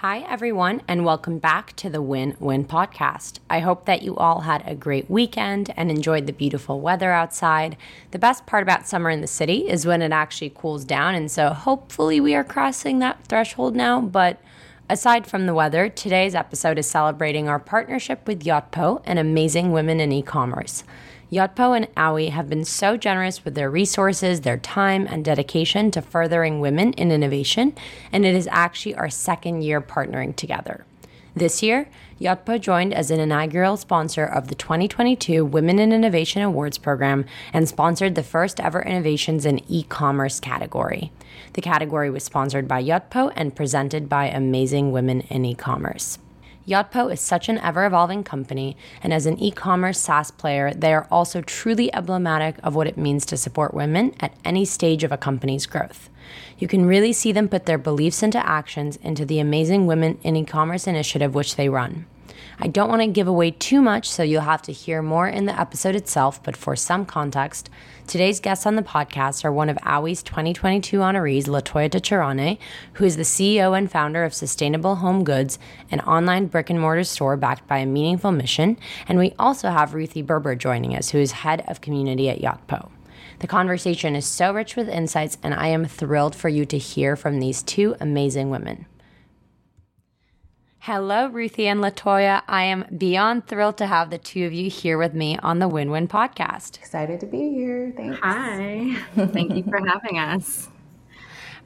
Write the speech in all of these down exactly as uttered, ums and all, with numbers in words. Hi, everyone, and welcome back to the Win Win podcast. I hope that you all had a great weekend and enjoyed the beautiful weather outside. The best part about summer in the city is when it actually cools down, and so hopefully we are crossing that threshold now. But aside from the weather, today's episode is celebrating our partnership with Yotpo and amazing women in e-commerce. Yotpo and A W E have been so generous with their resources, their time, and dedication to furthering women in innovation, and it is actually our second year partnering together. This year, Yotpo joined as an inaugural sponsor of the twenty twenty-two Women in Innovation Awards program and sponsored the first ever Innovations in E-commerce category. The category was sponsored by Yotpo and presented by Amazing Women in E-commerce. Yotpo is such an ever-evolving company, and as an e-commerce SaaS player, they are also truly emblematic of what it means to support women at any stage of a company's growth. You can really see them put their beliefs into actions into the Amazing Women in E-commerce initiative which they run. I don't want to give away too much, so you'll have to hear more in the episode itself, but for some context, today's guests on the podcast are one of A W E's twenty twenty-two honorees, LaToya DeCharane, who is the C E O and founder of Sustainable Home Goods, an online brick-and-mortar store backed by a meaningful mission, and we also have Ruthie Berber joining us, who is head of community at Yotpo. The conversation is so rich with insights, and I am thrilled for you to hear from these two amazing women. Hello, Ruthie and LaToya. I am beyond thrilled to have the two of you here with me on the Win Win podcast. Excited to be here. Thanks. Hi. Thank you for having us.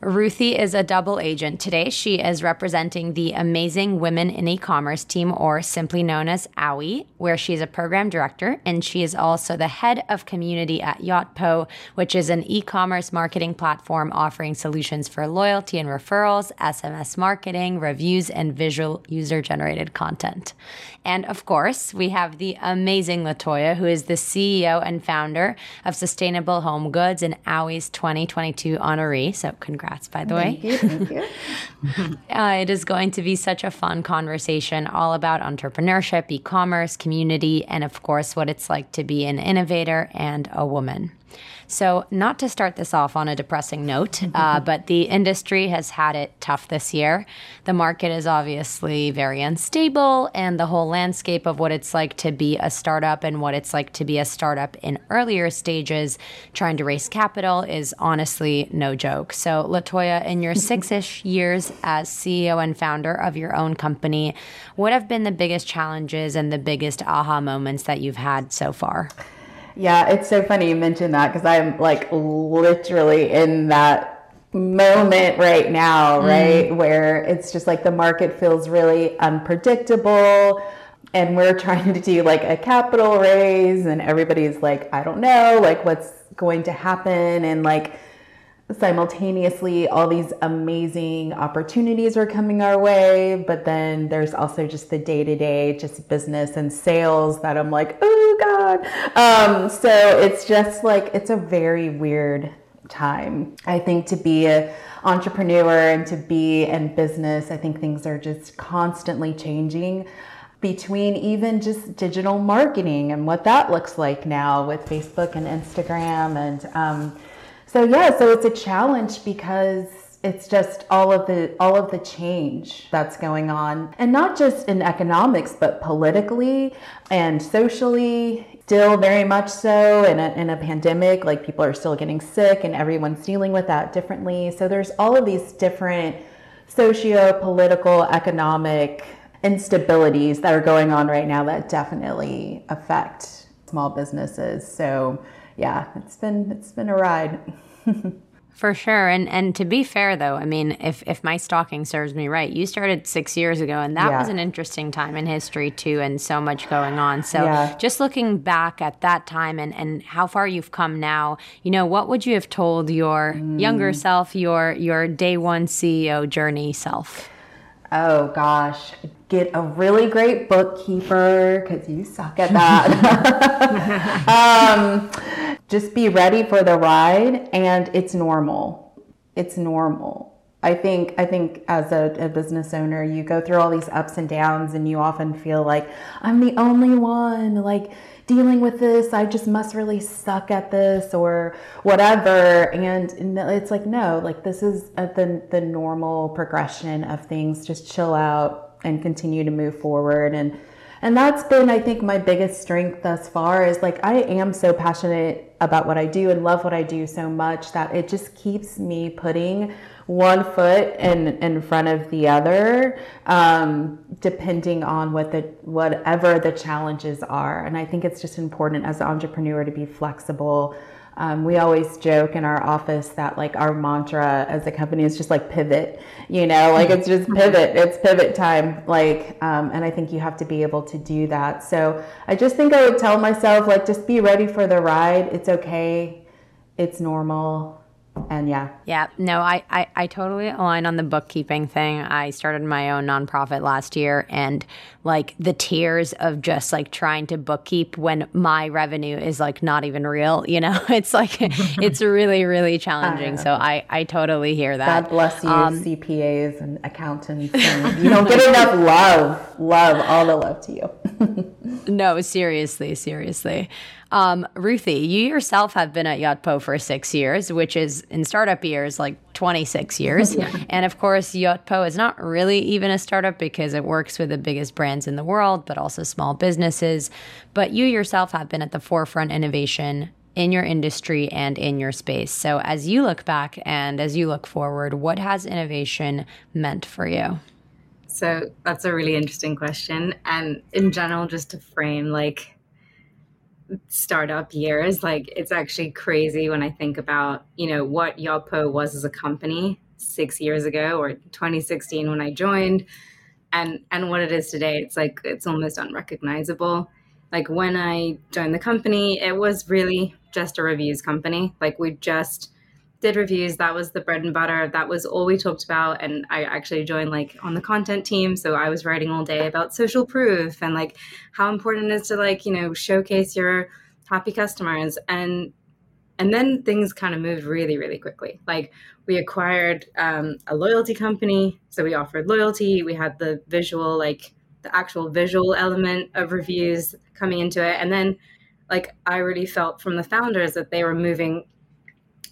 Ruthie is a double agent. Today, she is representing the Amazing Women in E-commerce team, or simply known as A W E, where she is a program director, and she is also the head of community at Yotpo, which is an e-commerce marketing platform offering solutions for loyalty and referrals, S M S marketing, reviews, and visual user-generated content. And of course, we have the amazing LaToya, who is the C E O and founder of Sustainable Home Goods and A W E's twenty twenty-two honoree. So congrats. By the way, thank you. Thank you. uh, it is going to be such a fun conversation all about entrepreneurship, e-commerce, community, and of course, what it's like to be an innovator and a woman. So not to start this off on a depressing note, uh, but the industry has had it tough this year. The market is obviously very unstable, and the whole landscape of what it's like to be a startup and what it's like to be a startup in earlier stages, trying to raise capital, is honestly no joke. So LaToya, in your six-ish years as C E O and founder of your own company, what have been the biggest challenges and the biggest aha moments that you've had so far? Yeah, it's so funny you mentioned that, because I'm like literally in that moment right now, right? Mm. Where it's just like the market feels really unpredictable, and we're trying to do like a capital raise, and everybody's like, I don't know, like what's going to happen. And like simultaneously, all these amazing opportunities are coming our way. But then there's also just the day-to-day, just business and sales that I'm like, oh God. Um, so it's just like, it's a very weird time. I think to be an entrepreneur and to be in business, I think things are just constantly changing, between even just digital marketing and what that looks like now with Facebook and Instagram and, um, So yeah, so it's a challenge because it's just all of the all of the change that's going on, and not just in economics, but politically and socially, still very much so in a, in a pandemic, like people are still getting sick and everyone's dealing with that differently. So there's all of these different socio-political, economic instabilities that are going on right now that definitely affect small businesses. So yeah, it's been it's been a ride. For sure. And and to be fair, though, I mean, if, if my stalking serves me right, you started six years ago, and that yeah. was an interesting time in history, too, and so much going on. So yeah. just looking back at that time and, and how far you've come now, you know, what would you have told your mm. younger self, your your day one C E O journey self? Oh, gosh. Get a really great bookkeeper, because you suck at that. um, just be ready for the ride, and it's normal. It's normal. I think I think as a, a business owner, you go through all these ups and downs, and you often feel like, I'm the only one like dealing with this. I just must really suck at this or whatever. And it's like, no, like this is a, the the normal progression of things. Just chill out and continue to move forward. And and that's been, I think, my biggest strength thus far is like, I am so passionate about what I do and love what I do so much that it just keeps me putting one foot in, in front of the other, um, depending on what the whatever the challenges are. And I think it's just important as an entrepreneur to be flexible. Um, we always joke in our office that like our mantra as a company is just like pivot, you know, like it's just pivot, it's pivot time. Like, um, and I think you have to be able to do that. So I just think I would tell myself, like, just be ready for the ride. It's okay. It's normal. And yeah. Yeah. No, I, I, I totally align on the bookkeeping thing. I started my own nonprofit last year, and like the tears of just like trying to bookkeep when my revenue is like not even real, you know, it's like, it's really, really challenging. I so I, I totally hear that. God bless you, um, C P As and accountants. And you don't get enough love, love, all the love to you. No, seriously, seriously. Um, Ruthie, you yourself have been at Yotpo for six years, which is in startup years, like twenty-six years. Yeah. And of course, Yotpo is not really even a startup because it works with the biggest brands in the world, but also small businesses. But you yourself have been at the forefront innovation in your industry and in your space. So as you look back and as you look forward, what has innovation meant for you? So that's a really interesting question. And in general, just to frame like startup years, like it's actually crazy when I think about, you know, what Yotpo was as a company six years ago or twenty sixteen when I joined and, and what it is today. It's like, it's almost unrecognizable. Like when I joined the company, it was really just a reviews company. Like we just did reviews. That was the bread and butter. That was all we talked about. And I actually joined like on the content team. So I was writing all day about social proof and like how important it is to like, you know, showcase your happy customers. And and then things kind of moved really, really quickly. Like we acquired um, a loyalty company. So we offered loyalty. We had the visual, like the actual visual element of reviews coming into it. And then like I really felt from the founders that they were moving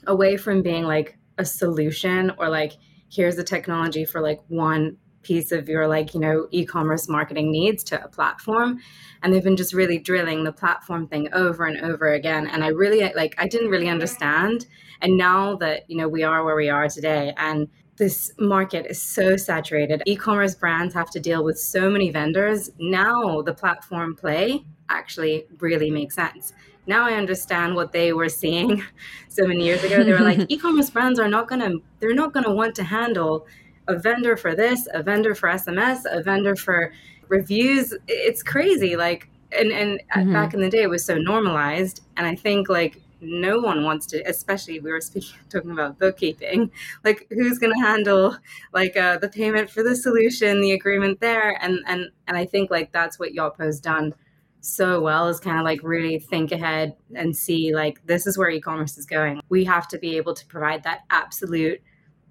away from being like a solution or like, here's the technology for like one piece of your like, you know, e-commerce marketing needs to a platform. And they've been just really drilling the platform thing over and over again. And I really like, I didn't really understand. And now that, you know, we are where we are today and this market is so saturated, e-commerce brands have to deal with so many vendors. Now the platform play actually really makes sense. Now I understand what they were seeing so many years ago. They were like, e-commerce brands are not going to, they're not going to want to handle a vendor for this, a vendor for S M S, a vendor for reviews. It's crazy. Like, and, and mm-hmm. back in the day, it was so normalized. And I think like no one wants to, especially we were speaking, talking about bookkeeping, like who's going to handle like uh, the payment for the solution, the agreement there. And, and, and I think like, that's what Yotpo's done so well is kind of like really think ahead and see like this is where e-commerce is going. We have to be able to provide that absolute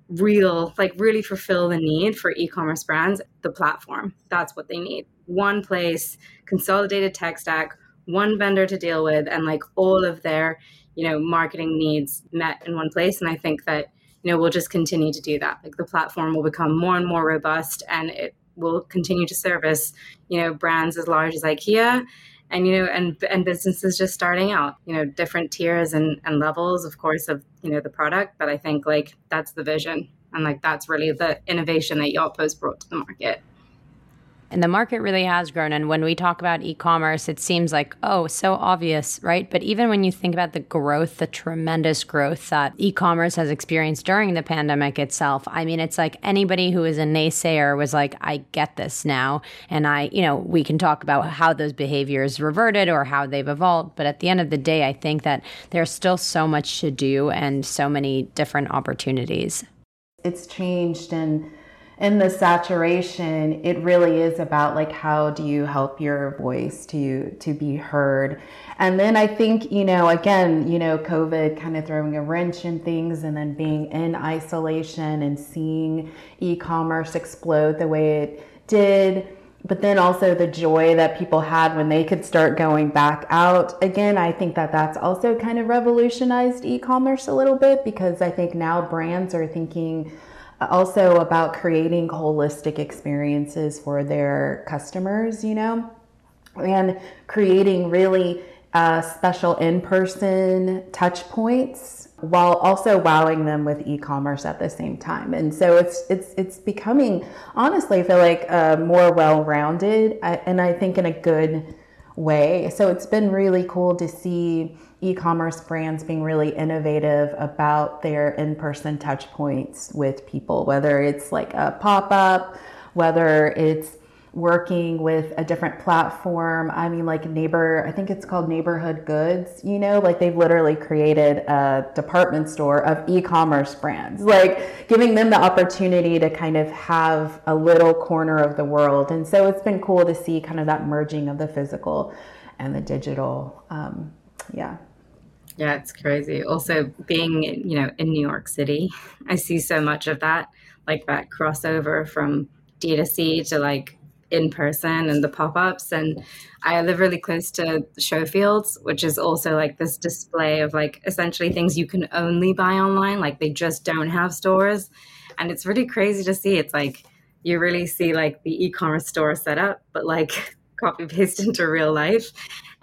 real, like really fulfill the need for e-commerce brands, the platform. That's what they need. One place, consolidated tech stack, one vendor to deal with, and like all of their, you know, marketing needs met in one place. And I think that, you know, we'll just continue to do that. Like the platform will become more and more robust and it will continue to service, you know, brands as large as IKEA and, you know, and and businesses just starting out, you know, different tiers and, and levels, of course, of, you know, the product. But I think like that's the vision. And like that's really the innovation that Yotpo's brought to the market. And the market really has grown. And when we talk about e-commerce, it seems like, oh, so obvious, right? But even when you think about the growth, the tremendous growth that e-commerce has experienced during the pandemic itself, I mean, it's like anybody who is a naysayer was like, I get this now. And I, you know, we can talk about how those behaviors reverted or how they've evolved. But at the end of the day, I think that there's still so much to do and so many different opportunities. It's changed and in the saturation, it really is about like, how do you help your voice to to be heard? And then I think, you know, again, you know, COVID kind of throwing a wrench in things, and then being in isolation and seeing e-commerce explode the way it did. But then also the joy that people had when they could start going back out. Again, I think that that's also kind of revolutionized e-commerce a little bit, because I think now brands are thinking also about creating holistic experiences for their customers, you know, and creating really uh, special in-person touch points while also wowing them with e-commerce at the same time. And so it's it's it's becoming, honestly, I feel like uh, more well-rounded, and I think in a good way. So it's been really cool to see e-commerce brands being really innovative about their in-person touch points with people, whether it's like a pop-up, whether it's working with a different platform. I mean, like neighbor, I think it's called Neighborhood Goods, you know, like they've literally created a department store of e-commerce brands, like giving them the opportunity to kind of have a little corner of the world. And so it's been cool to see kind of that merging of the physical and the digital. Um, yeah. Yeah, it's crazy. Also being, you know, in New York City, I see so much of that, like that crossover from D to C to like in person and the pop-ups. And I live really close to Showfields, which is also like this display of like essentially things you can only buy online, like they just don't have stores. And it's really crazy to see. It's like you really see like the e-commerce store set up, but like copy paste into real life.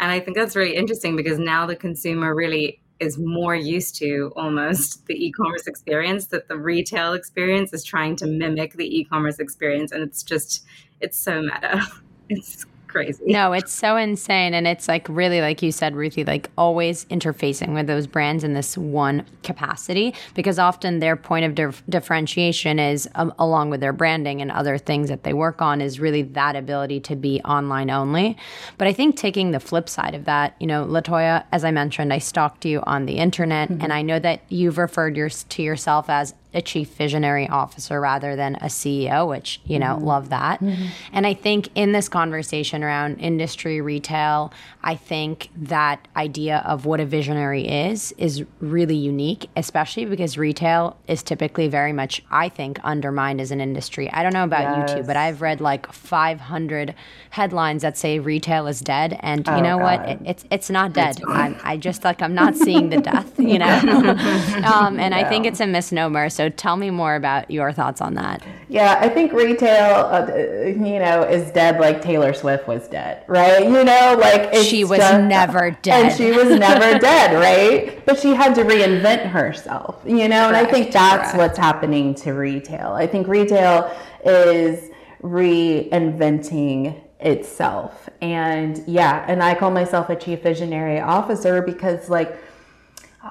And I think that's really interesting, because now the consumer really is more used to almost the e-commerce experience, that the retail experience is trying to mimic the e-commerce experience. And it's just, it's so meta. It's crazy. No, it's so insane. And it's like really, like you said, Ruthie, like always interfacing with those brands in this one capacity, because often their point of dif- differentiation is um, along with their branding and other things that they work on is really that ability to be online only. But I think taking the flip side of that, you know, LaToya, as I mentioned, I stalked you on the internet, mm-hmm. and I know that you've referred your, to yourself as a chief visionary officer rather than a C E O, which, you know, mm-hmm. love that. Mm-hmm. And I think in this conversation around industry, retail, I think that idea of what a visionary is is really unique, especially because retail is typically very much, I think, undermined as an industry. I don't know about yes. you two, but I've read like five hundred headlines that say retail is dead. And oh, you know God. what? It, it's it's not dead. I'm, I just like, I'm not seeing the death, you know? um, and yeah. I think it's a misnomer. So So tell me more about your thoughts on that. Yeah, I think retail, uh, you know, is dead like Taylor Swift was dead, right? You know, like it's she was just, never dead, and she was never dead, right? But she had to reinvent herself, you know. Correct, and I think that's correct. What's happening to retail. I think retail is reinventing itself, and yeah, and I call myself a chief visionary officer because, like,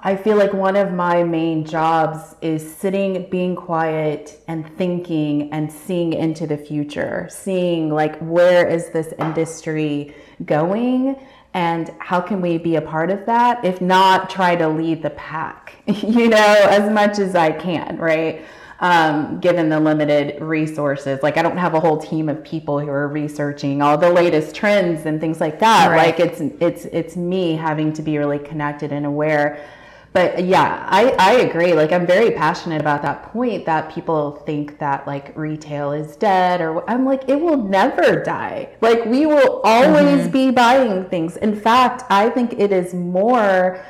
I feel like one of my main jobs is sitting, being quiet, and thinking and seeing into the future, seeing like, where is this industry going and how can we be a part of that? If not, try to lead the pack, you know, as much as I can, right? Um, given the limited resources. Like, I don't have a whole team of people who are researching all the latest trends and things like that. Right. Like it's, it's, it's me having to be really connected and aware. But yeah, I, I agree. Like, I'm very passionate about that point that people think that like retail is dead, or I'm like, it will never die. Like, we will always mm-hmm. be buying things. In fact, I think it is more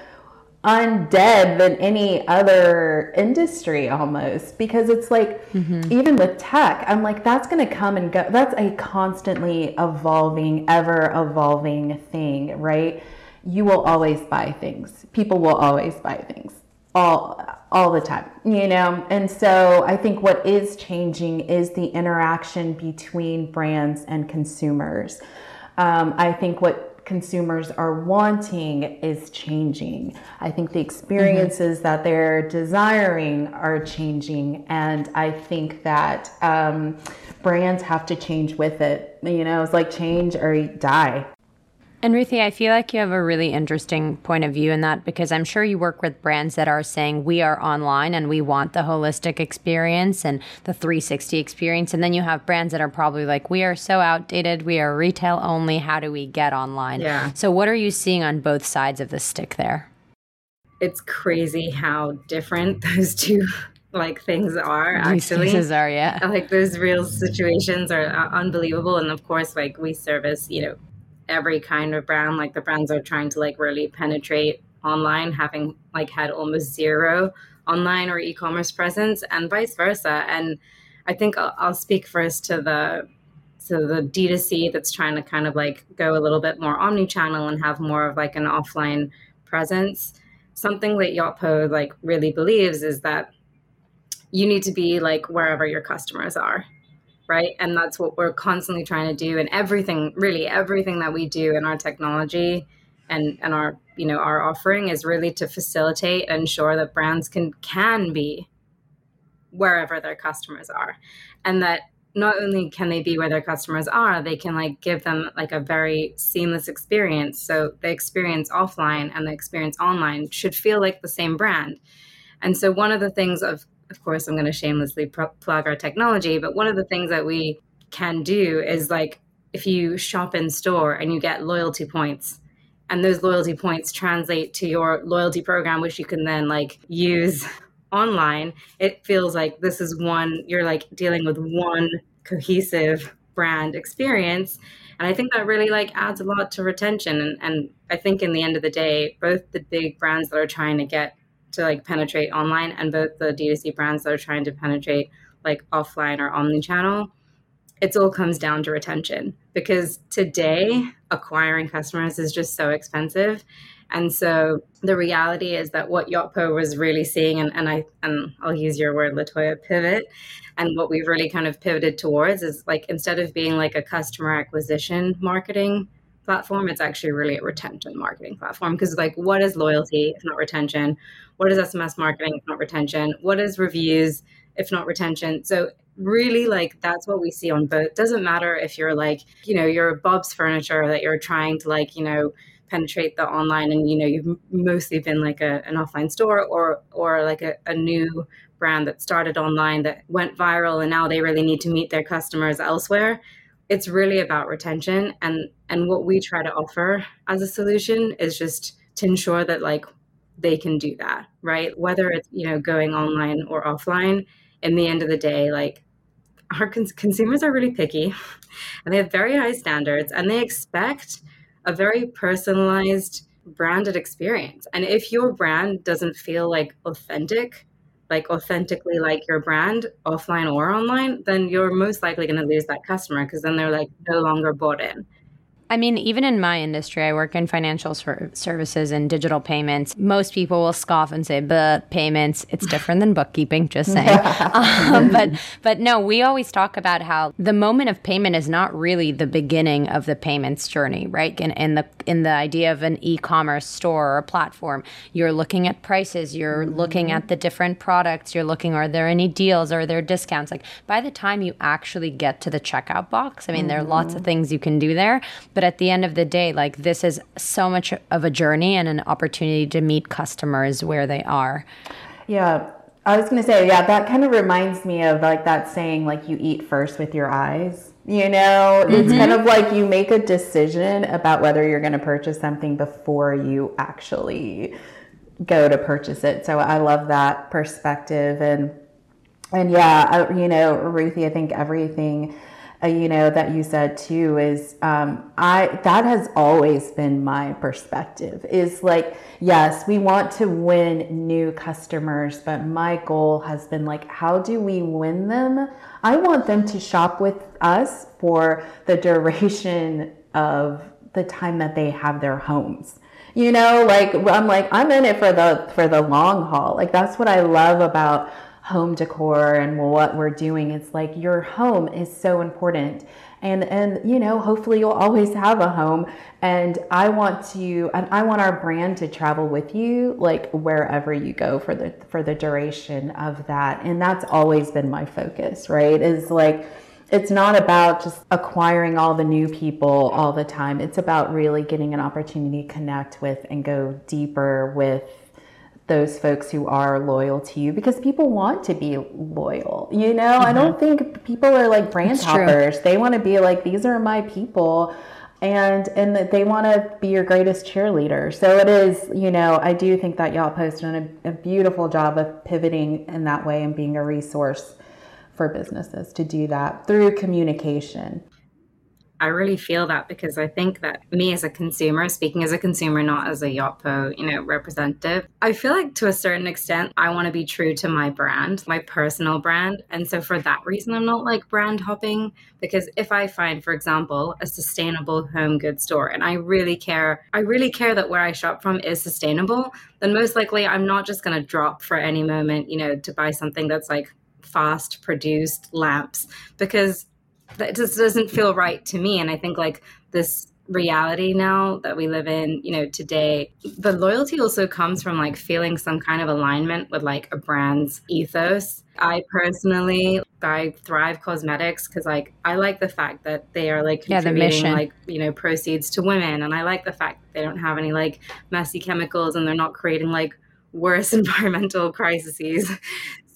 undead than any other industry almost, because it's like, mm-hmm. even with tech, I'm like, that's going to come and go. That's a constantly evolving, ever evolving thing, right? You will always buy things. People will always buy things all, all the time, you know? And so I think what is changing is the interaction between brands and consumers. Um, I think what consumers are wanting is changing. I think the experiences mm-hmm. that they're desiring are changing. And I think that um, brands have to change with it. You know, it's like change or die. And Ruthie, I feel like you have a really interesting point of view in that, because I'm sure you work with brands that are saying we are online and we want the holistic experience and the three sixty experience. And then you have brands that are probably like, we are so outdated, we are retail only, how do we get online? Yeah. So what are you seeing on both sides of the stick there? It's crazy how different those two like things are actually. These things are, yeah. Like those real situations are uh, unbelievable. And of course, like we service, you know, every kind of brand. Like the brands are trying to like really penetrate online, having like had almost zero online or e-commerce presence, and vice versa. And I think I'll, I'll speak first to the to the D two C that's trying to kind of like go a little bit more omni-channel and have more of like an offline presence. Something that Yotpo like really believes is that you need to be like wherever your customers are. Right. And that's what we're constantly trying to do. And everything, really everything that we do in our technology and, and our, you know, our offering is really to facilitate and ensure that brands can, can be wherever their customers are. And that not only can they be where their customers are, they can like give them like a very seamless experience. So the experience offline and the experience online should feel like the same brand. And so one of the things of Of course, I'm going to shamelessly pr- plug our technology, but one of the things that we can do is like if you shop in store and you get loyalty points, and those loyalty points translate to your loyalty program, which you can then like use online, it feels like this is one, you're like dealing with one cohesive brand experience. And I think that really like adds a lot to retention. And, and I think in the end of the day, both the big brands that are trying to get to like penetrate online and both the D two C brands that are trying to penetrate like offline or omnichannel, it all comes down to retention, because today acquiring customers is just so expensive. And so the reality is that what Yotpo was really seeing, and, and I and I'll use your word, LaToya, pivot, and what we've really kind of pivoted towards is like instead of being like a customer acquisition marketing platform, it's actually really a retention marketing platform. Because like, what is loyalty if not retention? What is S M S marketing if not retention? What is reviews if not retention? So really, like, that's what we see on both. Doesn't matter if you're like, you know, you're Bob's Furniture that you're trying to like, you know, penetrate the online, and you know, you've mostly been like a, an offline store, or or like a, a new brand that started online that went viral and now they really need to meet their customers elsewhere. It's really about retention. And, and what we try to offer as a solution is just to ensure that like they can do that, right? Whether it's, you know, going online or offline, in the end of the day, like our cons- consumers are really picky and they have very high standards, and they expect a very personalized branded experience. And if your brand doesn't feel like authentic, like authentically like your brand offline or online, then you're most likely going to lose that customer, because then they're like no longer bought in. I mean, even in my industry, I work in financial ser- services and digital payments. Most people will scoff and say, but payments, it's different than bookkeeping, just saying. um, but but no, we always talk about how the moment of payment is not really the beginning of the payments journey, right? In, in, the, in the idea of an e-commerce store or platform, you're looking at prices, you're mm-hmm. looking at the different products, you're looking, are there any deals, are there discounts? Like by the time you actually get to the checkout box, I mean, mm-hmm. there are lots of things you can do there, but But at the end of the day, like this is so much of a journey and an opportunity to meet customers where they are. Yeah, I was going to say, yeah, that kind of reminds me of like that saying, like you eat first with your eyes, you know, mm-hmm. it's kind of like you make a decision about whether you're going to purchase something before you actually go to purchase it. So I love that perspective. And, and yeah, I, you know, Ruthie, I think everything you know, that you said too is, um, I, that has always been my perspective is like, yes, we want to win new customers, but my goal has been like, how do we win them? I want them to shop with us for the duration of the time that they have their homes. You know, like I'm like, I'm in it for the, for the long haul. Like that's what I love about home decor and what we're doing. It's like your home is so important, and and you know, hopefully you'll always have a home, and I want to and I want our brand to travel with you like wherever you go for the for the duration of that. And that's always been my focus, right? Is like it's not about just acquiring all the new people all the time. It's about really getting an opportunity to connect with and go deeper with those folks who are loyal to you, because people want to be loyal. You know, mm-hmm. I don't think people are like brand hoppers. They want to be like, these are my people. And and they want to be your greatest cheerleader. So it is, you know, I do think that y'all post done a, a beautiful job of pivoting in that way and being a resource for businesses to do that through communication. I really feel that, because I think that me as a consumer, speaking as a consumer, not as a Yotpo, you know, representative, I feel like to a certain extent, I want to be true to my brand, my personal brand. And so for that reason, I'm not like brand hopping, because if I find, for example, a sustainable home goods store, and I really care, I really care that where I shop from is sustainable, then most likely I'm not just going to drop for any moment, you know, to buy something that's like fast produced lamps, because that just doesn't feel right to me. And I think like this reality now that we live in, you know, today, the loyalty also comes from like feeling some kind of alignment with like a brand's ethos. I personally buy Thrive Cosmetics because like I like the fact that they are like contributing yeah, like, you know, proceeds to women. And I like the fact that they don't have any like messy chemicals and they're not creating like worse environmental crises.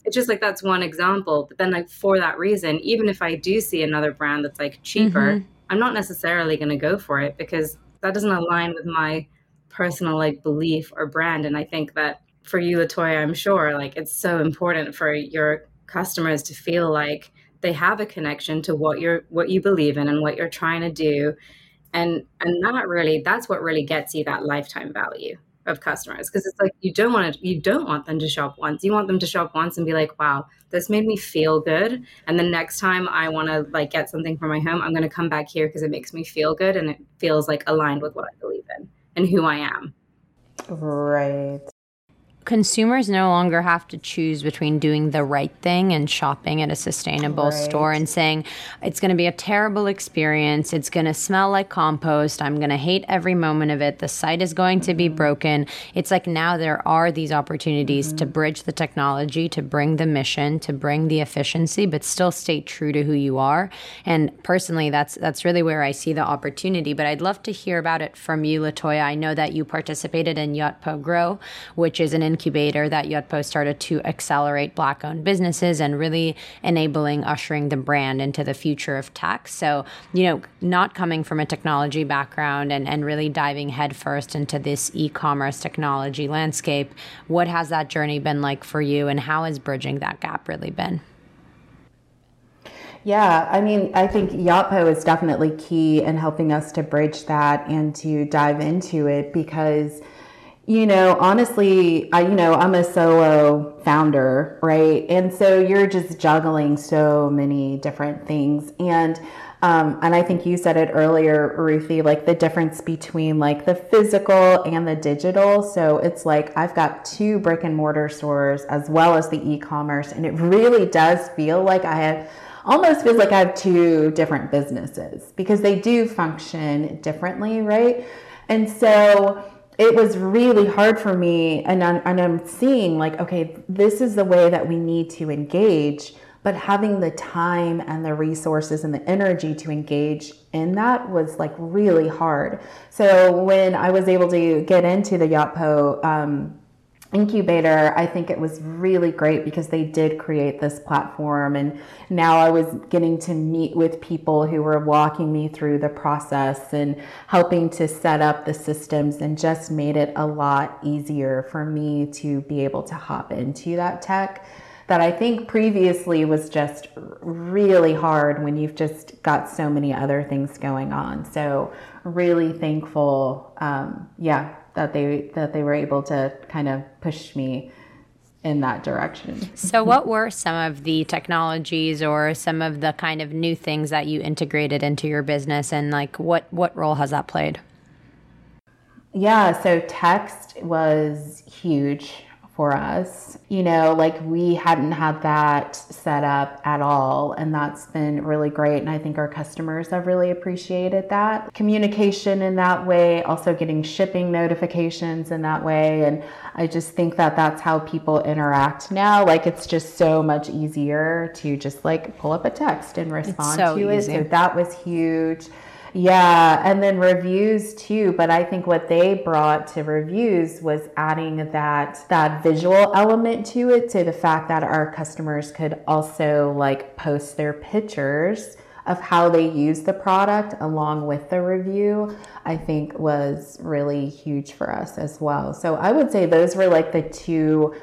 It's just like, that's one example. But then like for that reason, even if I do see another brand that's like cheaper, mm-hmm. I'm not necessarily going to go for it, because that doesn't align with my personal like belief or brand. And I think that for you, LaToya, I'm sure like it's so important for your customers to feel like they have a connection to what you're, what you believe in and what you're trying to do. And, and that really, that's what really gets you that lifetime value of customers, because it's like you don't want to, you don't want them to shop once. You want them to shop once and be like, wow, this made me feel good. And the next time I want to like get something for my home, I'm going to come back here because it makes me feel good and it feels like aligned with what I believe in and who I am. Right. Consumers no longer have to choose between doing the right thing and shopping at a sustainable right. store and saying, it's going to be a terrible experience. It's going to smell like compost. I'm going to hate every moment of it. The site is going to be broken. It's like now there are these opportunities mm-hmm. to bridge the technology, to bring the mission, to bring the efficiency, but still stay true to who you are. And personally, that's that's really where I see the opportunity. But I'd love to hear about it from you, LaToya. I know that you participated in Yotpo Grow, which is an incubator that Yotpo started to accelerate Black-owned businesses and really enabling, ushering the brand into the future of tech. So, you know, not coming from a technology background and, and really diving headfirst into this e-commerce technology landscape, what has that journey been like for you, and how has bridging that gap really been? Yeah, I mean, I think Yotpo is definitely key in helping us to bridge that and to dive into it, because you know, honestly, I, you know, I'm a solo founder, right? And so you're just juggling so many different things. And, um, and I think you said it earlier, Ruthie, like the difference between like the physical and the digital. So it's like, I've got two brick and mortar stores as well as the e-commerce. And it really does feel like I have, almost feels like I have two different businesses, because they do function differently, right? And so it was really hard for me, and I'm, and I'm seeing like, okay, this is the way that we need to engage, but having the time and the resources and the energy to engage in that was like really hard. So when I was able to get into the Yotpo um, incubator, I think it was really great, because they did create this platform, and now I was getting to meet with people who were walking me through the process and helping to set up the systems, and just made it a lot easier for me to be able to hop into that tech that I think previously was just really hard when you've just got so many other things going on. So really thankful, um, yeah, that they that they were able to kind of push me in that direction. So what were some of the technologies or some of the kind of new things that you integrated into your business, and like what, what role has that played? Yeah, so text was huge for us. You know, like we hadn't had that set up at all, and that's been really great. And I think our customers have really appreciated that communication in that way, also getting shipping notifications in that way. And I just think that that's how people interact now. Like it's just so much easier to just like pull up a text and respond so to easy. it. So that was huge. Yeah, and then reviews too, but I think what they brought to reviews was adding that that visual element to it, to the fact that our customers could also like post their pictures of how they use the product along with the review, I think was really huge for us as well. So I would say those were like the two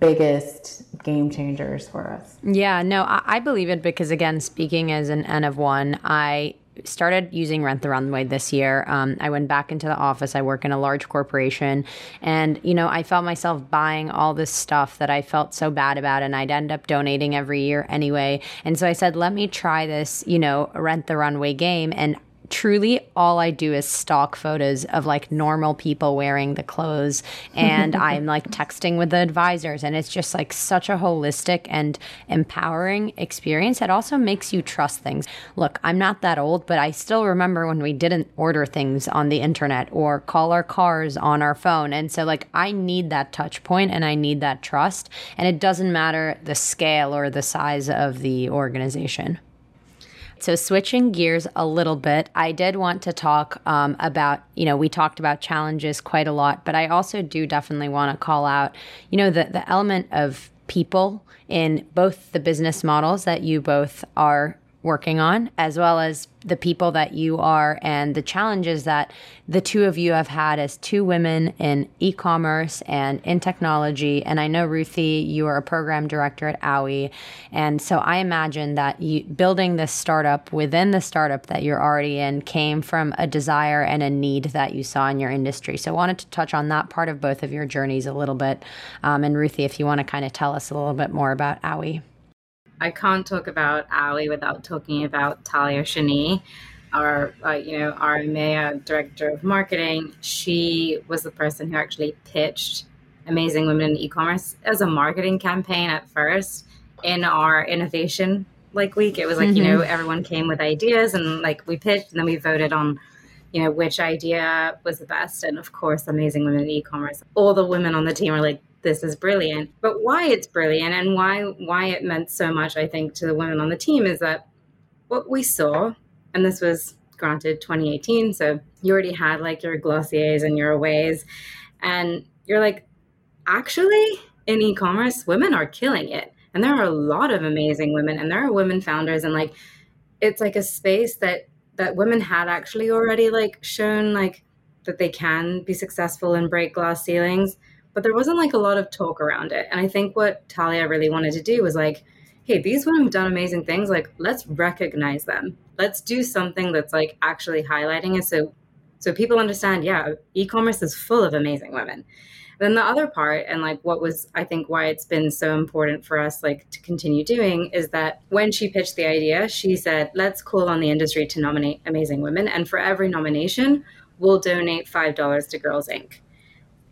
biggest game changers for us. Yeah, no, I, I believe it because again, speaking as an N of one, I started using Rent the Runway this year. Um, I went back into the office. I work in a large corporation, and you know, I felt myself buying all this stuff that I felt so bad about, and I'd end up donating every year anyway. And so I said, let me try this, you know, Rent the Runway game. And truly all I do is stock photos of like normal people wearing the clothes, and I'm like texting with the advisors, and it's just like such a holistic and empowering experience that also makes you trust things. Look, I'm not that old, but I still remember when we didn't order things on the internet or call our cars on our phone. And so like I need that touch point and I need that trust, and it doesn't matter the scale or the size of the organization. So switching gears a little bit, I did want to talk um, about, you know, we talked about challenges quite a lot, but I also do definitely want to call out, you know, the, the element of people in both the business models that you both are working on, as well as the people that you are and the challenges that the two of you have had as two women in e-commerce and in technology. And I know, Ruthie, you are a program director at A W E. And so I imagine that you, building this startup within the startup that you're already in came from a desire and a need that you saw in your industry. So I wanted to touch on that part of both of your journeys a little bit. Um, and Ruthie, if you want to kind of tell us a little bit more about A W E. I can't talk about A W E without talking about Talia Shani, our uh, you know our EMEA director of marketing. She was the person who actually pitched Amazing Women in E-commerce as a marketing campaign at first in our innovation like week. It was like mm-hmm. you know everyone came with ideas and like we pitched and then we voted on you know which idea was the best, and of course Amazing Women in E-commerce. All the women on the team were like, this is brilliant. But why it's brilliant and why why it meant so much, I think, to the women on the team is that what we saw, and this was granted twenty eighteen, so you already had like your Glossiers and your A W Es, and you're like, actually, in e-commerce, women are killing it. And there are a lot of amazing women, and there are women founders, and like, it's like a space that, that women had actually already like shown like that they can be successful and break glass ceilings. But there wasn't like a lot of talk around it. And I think what Talia really wanted to do was like, hey, these women have done amazing things. Like, let's recognize them. Let's do something that's like actually highlighting it. So so people understand, yeah, e-commerce is full of amazing women. Then the other part, and like what was, I think, why it's been so important for us like to continue doing is that when she pitched the idea, she said, let's call on the industry to nominate amazing women. And for every nomination, we'll donate five dollars to Girls Incorporated.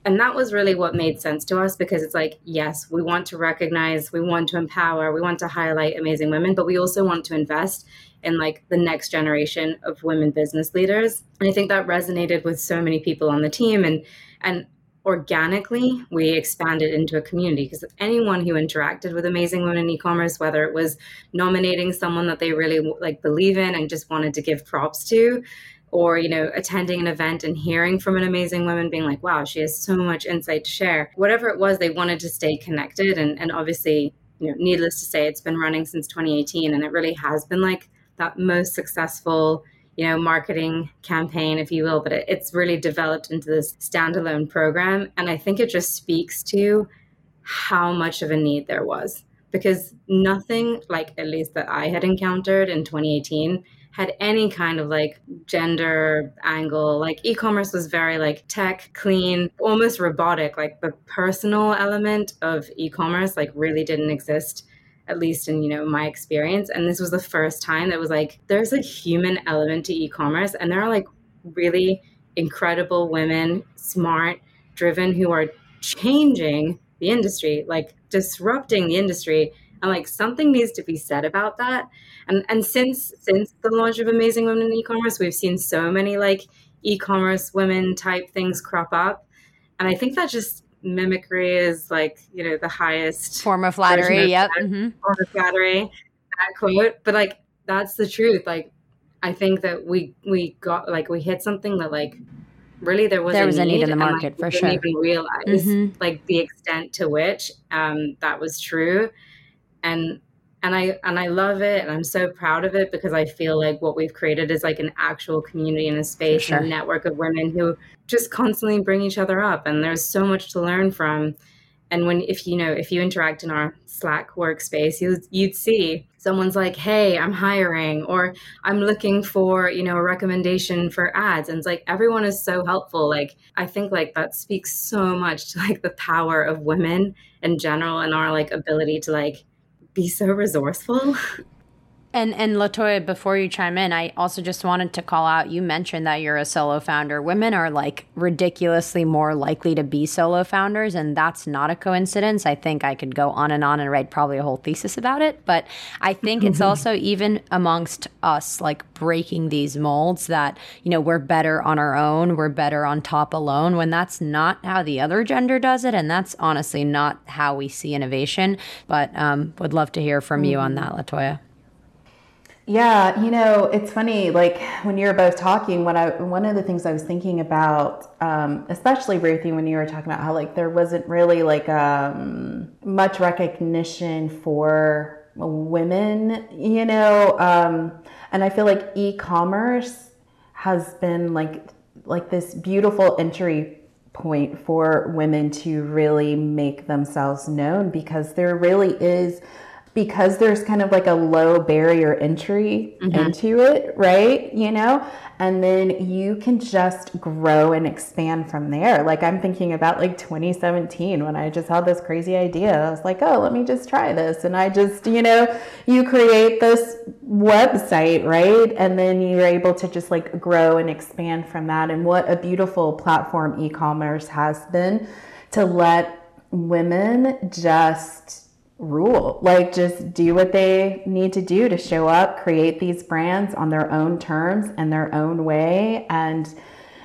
And that was really what made sense to us, because it's like, yes, we want to recognize, we want to empower, we want to highlight amazing women, but we also want to invest in like the next generation of women business leaders. And I think that resonated with so many people on the team. And and organically, we expanded into a community, because anyone who interacted with amazing women in e-commerce, whether it was nominating someone that they really like believe in and just wanted to give props to, or, you know, attending an event and hearing from an amazing woman being like, wow, she has so much insight to share. Whatever it was, they wanted to stay connected. And, and obviously, you know, needless to say, it's been running since twenty eighteen. And it really has been like that most successful, you know, marketing campaign, if you will. But it, it's really developed into this standalone program. And I think it just speaks to how much of a need there was, because nothing like at least that I had encountered in twenty eighteen had any kind of like gender angle. Like e-commerce was very like tech, clean, almost robotic. Like the personal element of e-commerce like really didn't exist, at least in, you know, my experience. And this was the first time that was like, there's a human element to e-commerce. And there are like really incredible women, smart, driven, who are changing the industry, like disrupting the industry. And like something needs to be said about that. And and since since the launch of Amazing Women in E-commerce, we've seen so many like e-commerce women type things crop up. And I think that just mimicry is like, you know, the highest form of flattery. Of yep. That, mm-hmm. Form of flattery, that quote. But like, that's the truth. Like, I think that we, we got like, we hit something that like, really there was, there a, was need, a need in the market and, like, for sure. I didn't even realize mm-hmm. like the extent to which um, that was true. And and I and I love it, and I'm so proud of it because I feel like what we've created is like an actual community and a space sure. and a network of women who just constantly bring each other up, and there's so much to learn from. And when if you know if you interact in our Slack workspace, you you'd see someone's like, "Hey, I'm hiring," or "I'm looking for, you know, a recommendation for ads," and it's like everyone is so helpful. Like I think like that speaks so much to like the power of women in general and our like ability to like be so resourceful. And and LaToya, before you chime in, I also just wanted to call out, you mentioned that you're a solo founder. Women are like ridiculously more likely to be solo founders, and that's not a coincidence. I think I could go on and on and write probably a whole thesis about it. But I think mm-hmm. it's also even amongst us, like breaking these molds that, you know, we're better on our own, we're better on top alone, when that's not how the other gender does it. And that's honestly not how we see innovation. But um, would love to hear from mm-hmm. you on that, LaToya. Yeah, you know, it's funny, like when you were both talking, what I one of the things I was thinking about, um, especially Ruthie, when you were talking about how like there wasn't really like um, much recognition for women, you know, um, and I feel like e-commerce has been like like this beautiful entry point for women to really make themselves known, because there really is because there's kind of like a low barrier entry mm-hmm. into it, right? You know, and then you can just grow and expand from there. Like I'm thinking about like twenty seventeen when I just had this crazy idea. I was like, oh, let me just try this. And I just, you know, you create this website, right? And then you're able to just like grow and expand from that. And what a beautiful platform e-commerce has been to let women just rule, like just do what they need to do to show up, create these brands on their own terms and their own way. And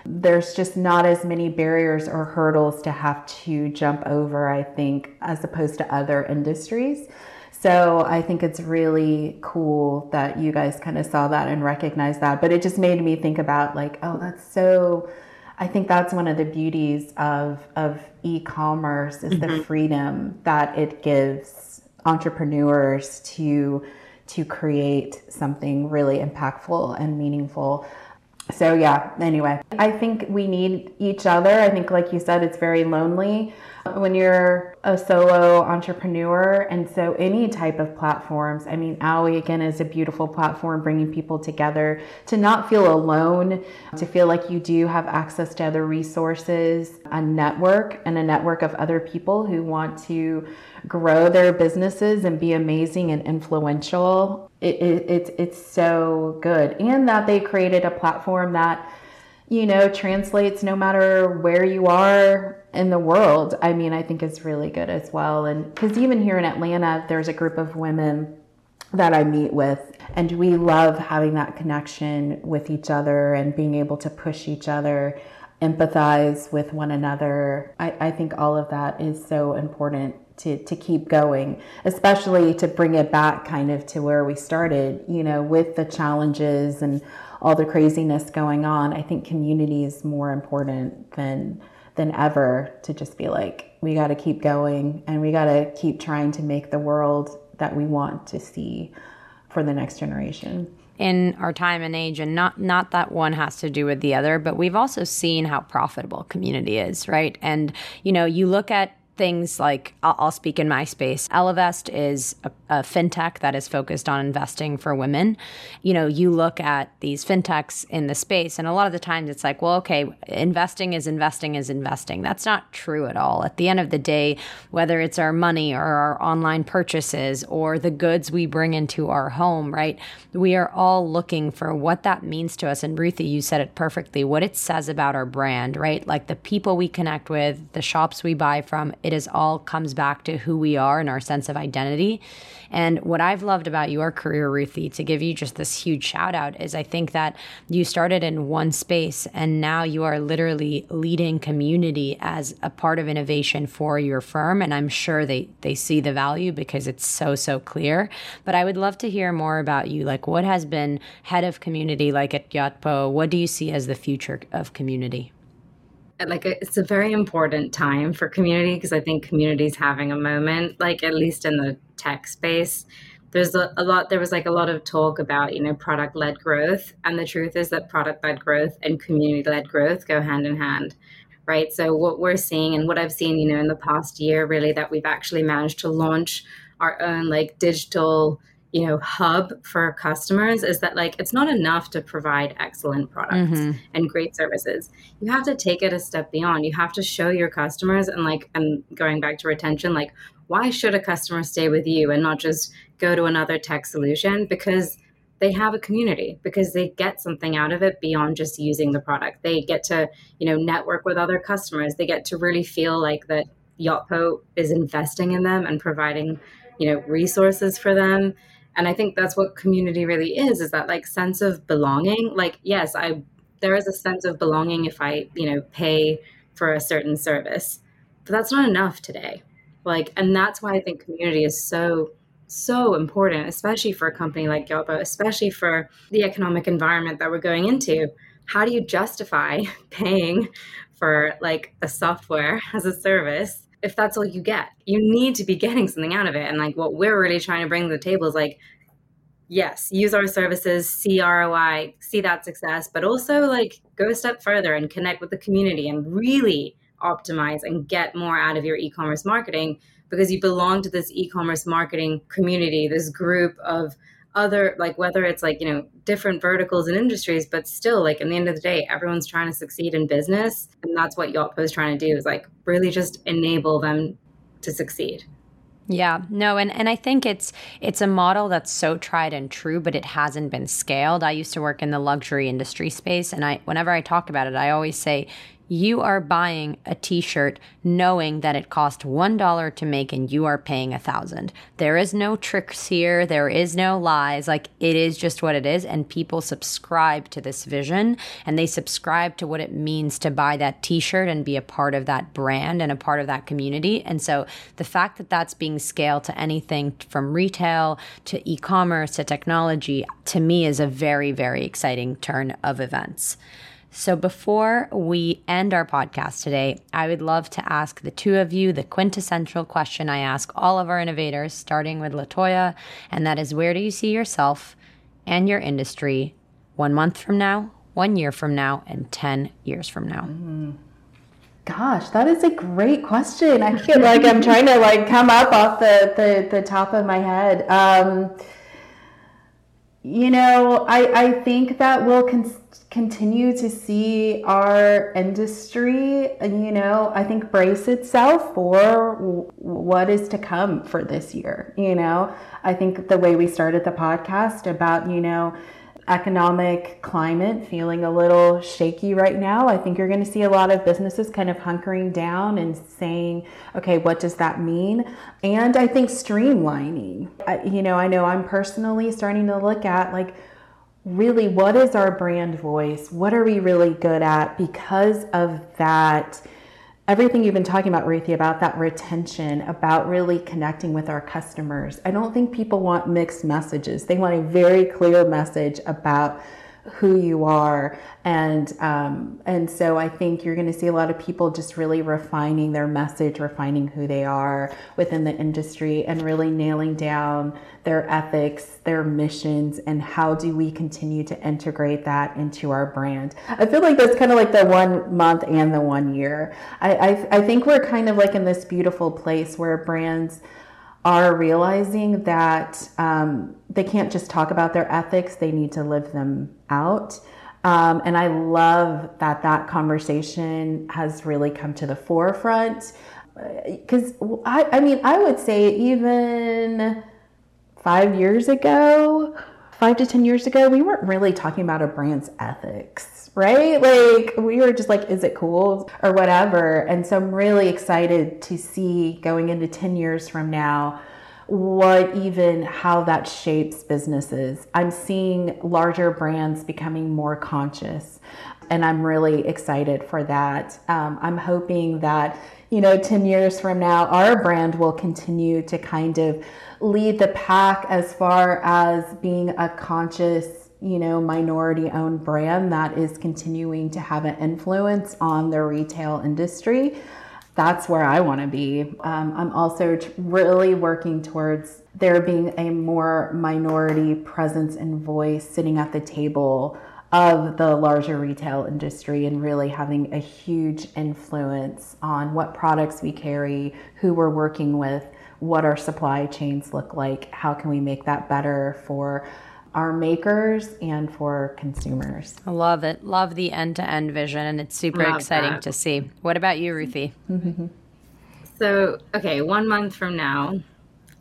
there's just not as many barriers or hurdles to have to jump over, I think, as opposed to other industries. So I think it's really cool that you guys kind of saw that and recognized that. But it just made me think about like, oh, that's so I think that's one of the beauties of of e-commerce is mm-hmm. the freedom that it gives entrepreneurs to to create something really impactful and meaningful. So yeah, anyway, I think we need each other. I think like you said, it's very lonely when you're a solo entrepreneur. And so any type of platforms, I mean, A W E again is a beautiful platform, bringing people together to not feel alone, to feel like you do have access to other resources, a network and a network of other people who want to grow their businesses and be amazing and influential. It, it, it's it's so good. And that they created a platform that, you know, translates no matter where you are in the world. I mean, I think it's really good as well. And because even here in Atlanta, there's a group of women that I meet with, and we love having that connection with each other and being able to push each other, empathize with one another. I, I think all of that is so important to to keep going, especially to bring it back kind of to where we started, you know, with the challenges and all the craziness going on. I think community is more important than than ever to just be like, we got to keep going and we got to keep trying to make the world that we want to see for the next generation. In our time and age, and not not that one has to do with the other, but we've also seen how profitable community is, right? And, you know, you look at things like, I'll speak in my space, Ellevest is a, a fintech that is focused on investing for women. You know, you look at these fintechs in the space, and a lot of the times it's like, well, okay, investing is investing is investing. That's not true at all. At the end of the day, whether it's our money or our online purchases or the goods we bring into our home, right? We are all looking for what that means to us. And Ruthie, you said it perfectly, what it says about our brand, right? Like the people we connect with, the shops we buy from, It is all comes back to who we are and our sense of identity. And what I've loved about your career, Ruthie, to give you just this huge shout out, is I think that you started in one space and now you are literally leading community as a part of innovation for your firm. And I'm sure they, they see the value because it's so, so clear. But I would love to hear more about you. Like, what has been head of community like at Yotpo? What do you see as the future of community? Like, it's a very important time for community, because I think community is having a moment, like at least in the tech space. There's a, a lot, there was like a lot of talk about, you know, product led growth. And the truth is that product led growth and community led growth go hand in hand, right? So what we're seeing and what I've seen, you know, in the past year, really, that we've actually managed to launch our own like digital, you know, hub for our customers, is that like, it's not enough to provide excellent products mm-hmm. and great services. You have to take it a step beyond. You have to show your customers, and like, and going back to retention, like, why should a customer stay with you and not just go to another tech solution? Because they have a community, because they get something out of it beyond just using the product. They get to, you know, network with other customers. They get to really feel like that Yotpo is investing in them and providing, you know, resources for them. And I think that's what community really is, is that like sense of belonging. Like, yes, I there is a sense of belonging if I, you know, pay for a certain service, but that's not enough today. Like, and that's why I think community is so, so important, especially for a company like Yotpo, especially for the economic environment that we're going into. How do you justify paying for like a software as a service if that's all you get? You need to be getting something out of it. And like, what we're really trying to bring to the table is like, yes, use our services, see R O I, see that success, but also like go a step further and connect with the community and really optimize and get more out of your e-commerce marketing, because you belong to this e-commerce marketing community, this group of other, like, whether it's like, you know, different verticals and industries, but still, like, in the end of the day, everyone's trying to succeed in business. And that's what Yotpo is trying to do, is like really just enable them to succeed. Yeah, no, and, and I think it's it's a model that's so tried and true, but it hasn't been scaled. I used to work in the luxury industry space, and I whenever I talk about it, I always say, you are buying a t-shirt knowing that it cost one dollar to make and you are paying a thousand. There is no tricks here. There is no lies. Like, it is just what it is. And people subscribe to this vision, and they subscribe to what it means to buy that t-shirt and be a part of that brand and a part of that community. And so the fact that that's being scaled to anything from retail to e-commerce to technology, to me, is a very, very exciting turn of events. So before we end our podcast today, I would love to ask the two of you the quintessential question I ask all of our innovators, starting with LaToya, and that is, where do you see yourself and your industry one month from now, one year from now, and ten years from now? Mm-hmm. Gosh, that is a great question. I feel like I'm trying to like come up off the, the, the top of my head. Um, you know, I, I think that we'll consider continue to see our industry, you know, I think brace itself for what is to come for this year. You know, I think the way we started the podcast about, you know, economic climate feeling a little shaky right now, I think you're going to see a lot of businesses kind of hunkering down and saying, okay, what does that mean? And I think streamlining, I, you know, I know I'm personally starting to look at like, really, what is our brand voice? What are we really good at? Because of that, everything you've been talking about, Ruthie, about that retention, about really connecting with our customers. I don't think people want mixed messages. They want a very clear message about who you are. And um, and so I think you're going to see a lot of people just really refining their message, refining who they are within the industry, and really nailing down their ethics, their missions, and how do we continue to integrate that into our brand. I feel like that's kind of like the one month and the one year. I, I, I think we're kind of like in this beautiful place where brands are realizing that um, they can't just talk about their ethics, they need to live them out. Um, and I love that that conversation has really come to the forefront. Because I, I mean, I would say even five years ago, five to ten years ago, we weren't really talking about a brand's ethics, right? Like we were just like, is it cool or whatever? And so I'm really excited to see going into ten years from now, what even how that shapes businesses. I'm seeing larger brands becoming more conscious, and I'm really excited for that. Um, I'm hoping that, you know, ten years from now, our brand will continue to kind of lead the pack as far as being a conscious, you know, minority-owned brand that is continuing to have an influence on the retail industry. That's where I want to be. Um, I'm also really working towards there being a more minority presence and voice sitting at the table of the larger retail industry and really having a huge influence on what products we carry, who we're working with, what our supply chains look like, how can we make that better for our makers and for consumers. I love it. Love the end-to-end vision, and it's super love exciting that. To see. What about you, Ruthie? Mm-hmm. So, okay, one month from now,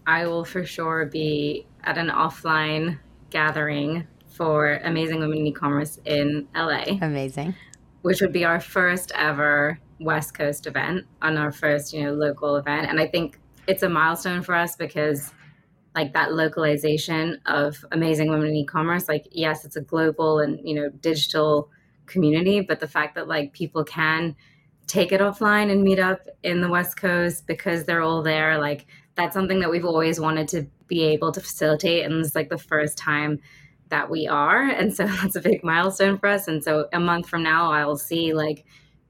I will for sure be at an offline gathering for Amazing Women in E-Commerce in L A. Amazing. Which would be our first ever West Coast event, on our first, you know, local event. And I think it's a milestone for us because like that localization of Amazing Women in E-Commerce, like, yes, it's a global and, you know, digital community, but the fact that like people can take it offline and meet up in the West Coast because they're all there, like that's something that we've always wanted to be able to facilitate. And it's like the first time that we are. And so that's a big milestone for us. And so a month from now, I will see like,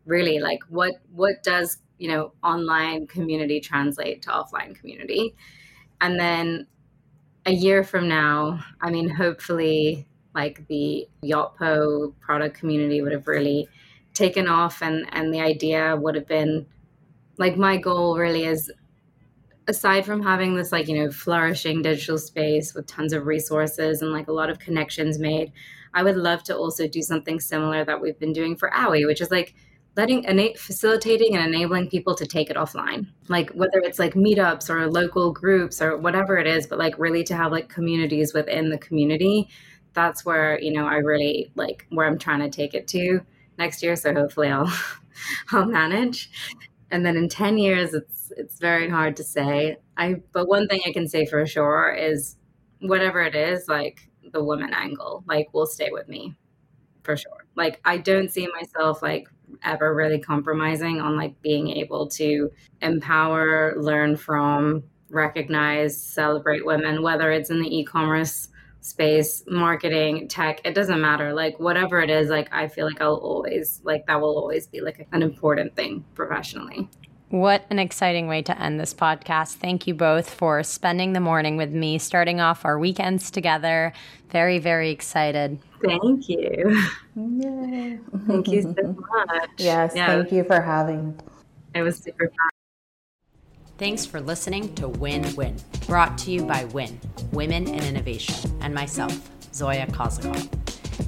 really like what, what does, you know, online community translate to offline community? And then a year from now, I mean, hopefully like the Yotpo product community would have really taken off, and, and the idea would have been like, my goal really is, aside from having this like, you know, flourishing digital space with tons of resources and like a lot of connections made, I would love to also do something similar that we've been doing for AWE, which is like letting, ena- facilitating and enabling people to take it offline. Like whether it's like meetups or local groups or whatever it is, but like really to have like communities within the community. That's where, you know, I really like where I'm trying to take it to next year. So hopefully I'll, I'll manage. And then in ten years, it's it's very hard to say. I but one thing I can say for sure is whatever it is, like the woman angle, like will stay with me for sure. Like I don't see myself like ever really compromising on like being able to empower, learn from, recognize, celebrate women, whether it's in the e-commerce space, marketing, tech, it doesn't matter. Like whatever it is, like I feel like I'll always like that will always be like an important thing professionally. What an exciting way to end this podcast. Thank you both for spending the morning with me, starting off our weekends together. Very, very excited. Thank you. Yay. Thank you so much. Yes, yeah. Thank you for having. It was super fun. Thanks for listening to Win Win, brought to you by WIN, Women in Innovation, and myself, Zoya Kozakov.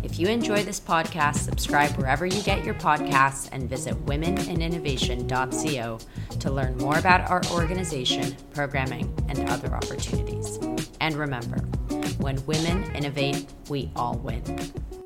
If you enjoy this podcast, subscribe wherever you get your podcasts and visit women in innovation dot co to learn more about our organization, programming, and other opportunities. And remember, when women innovate, we all win.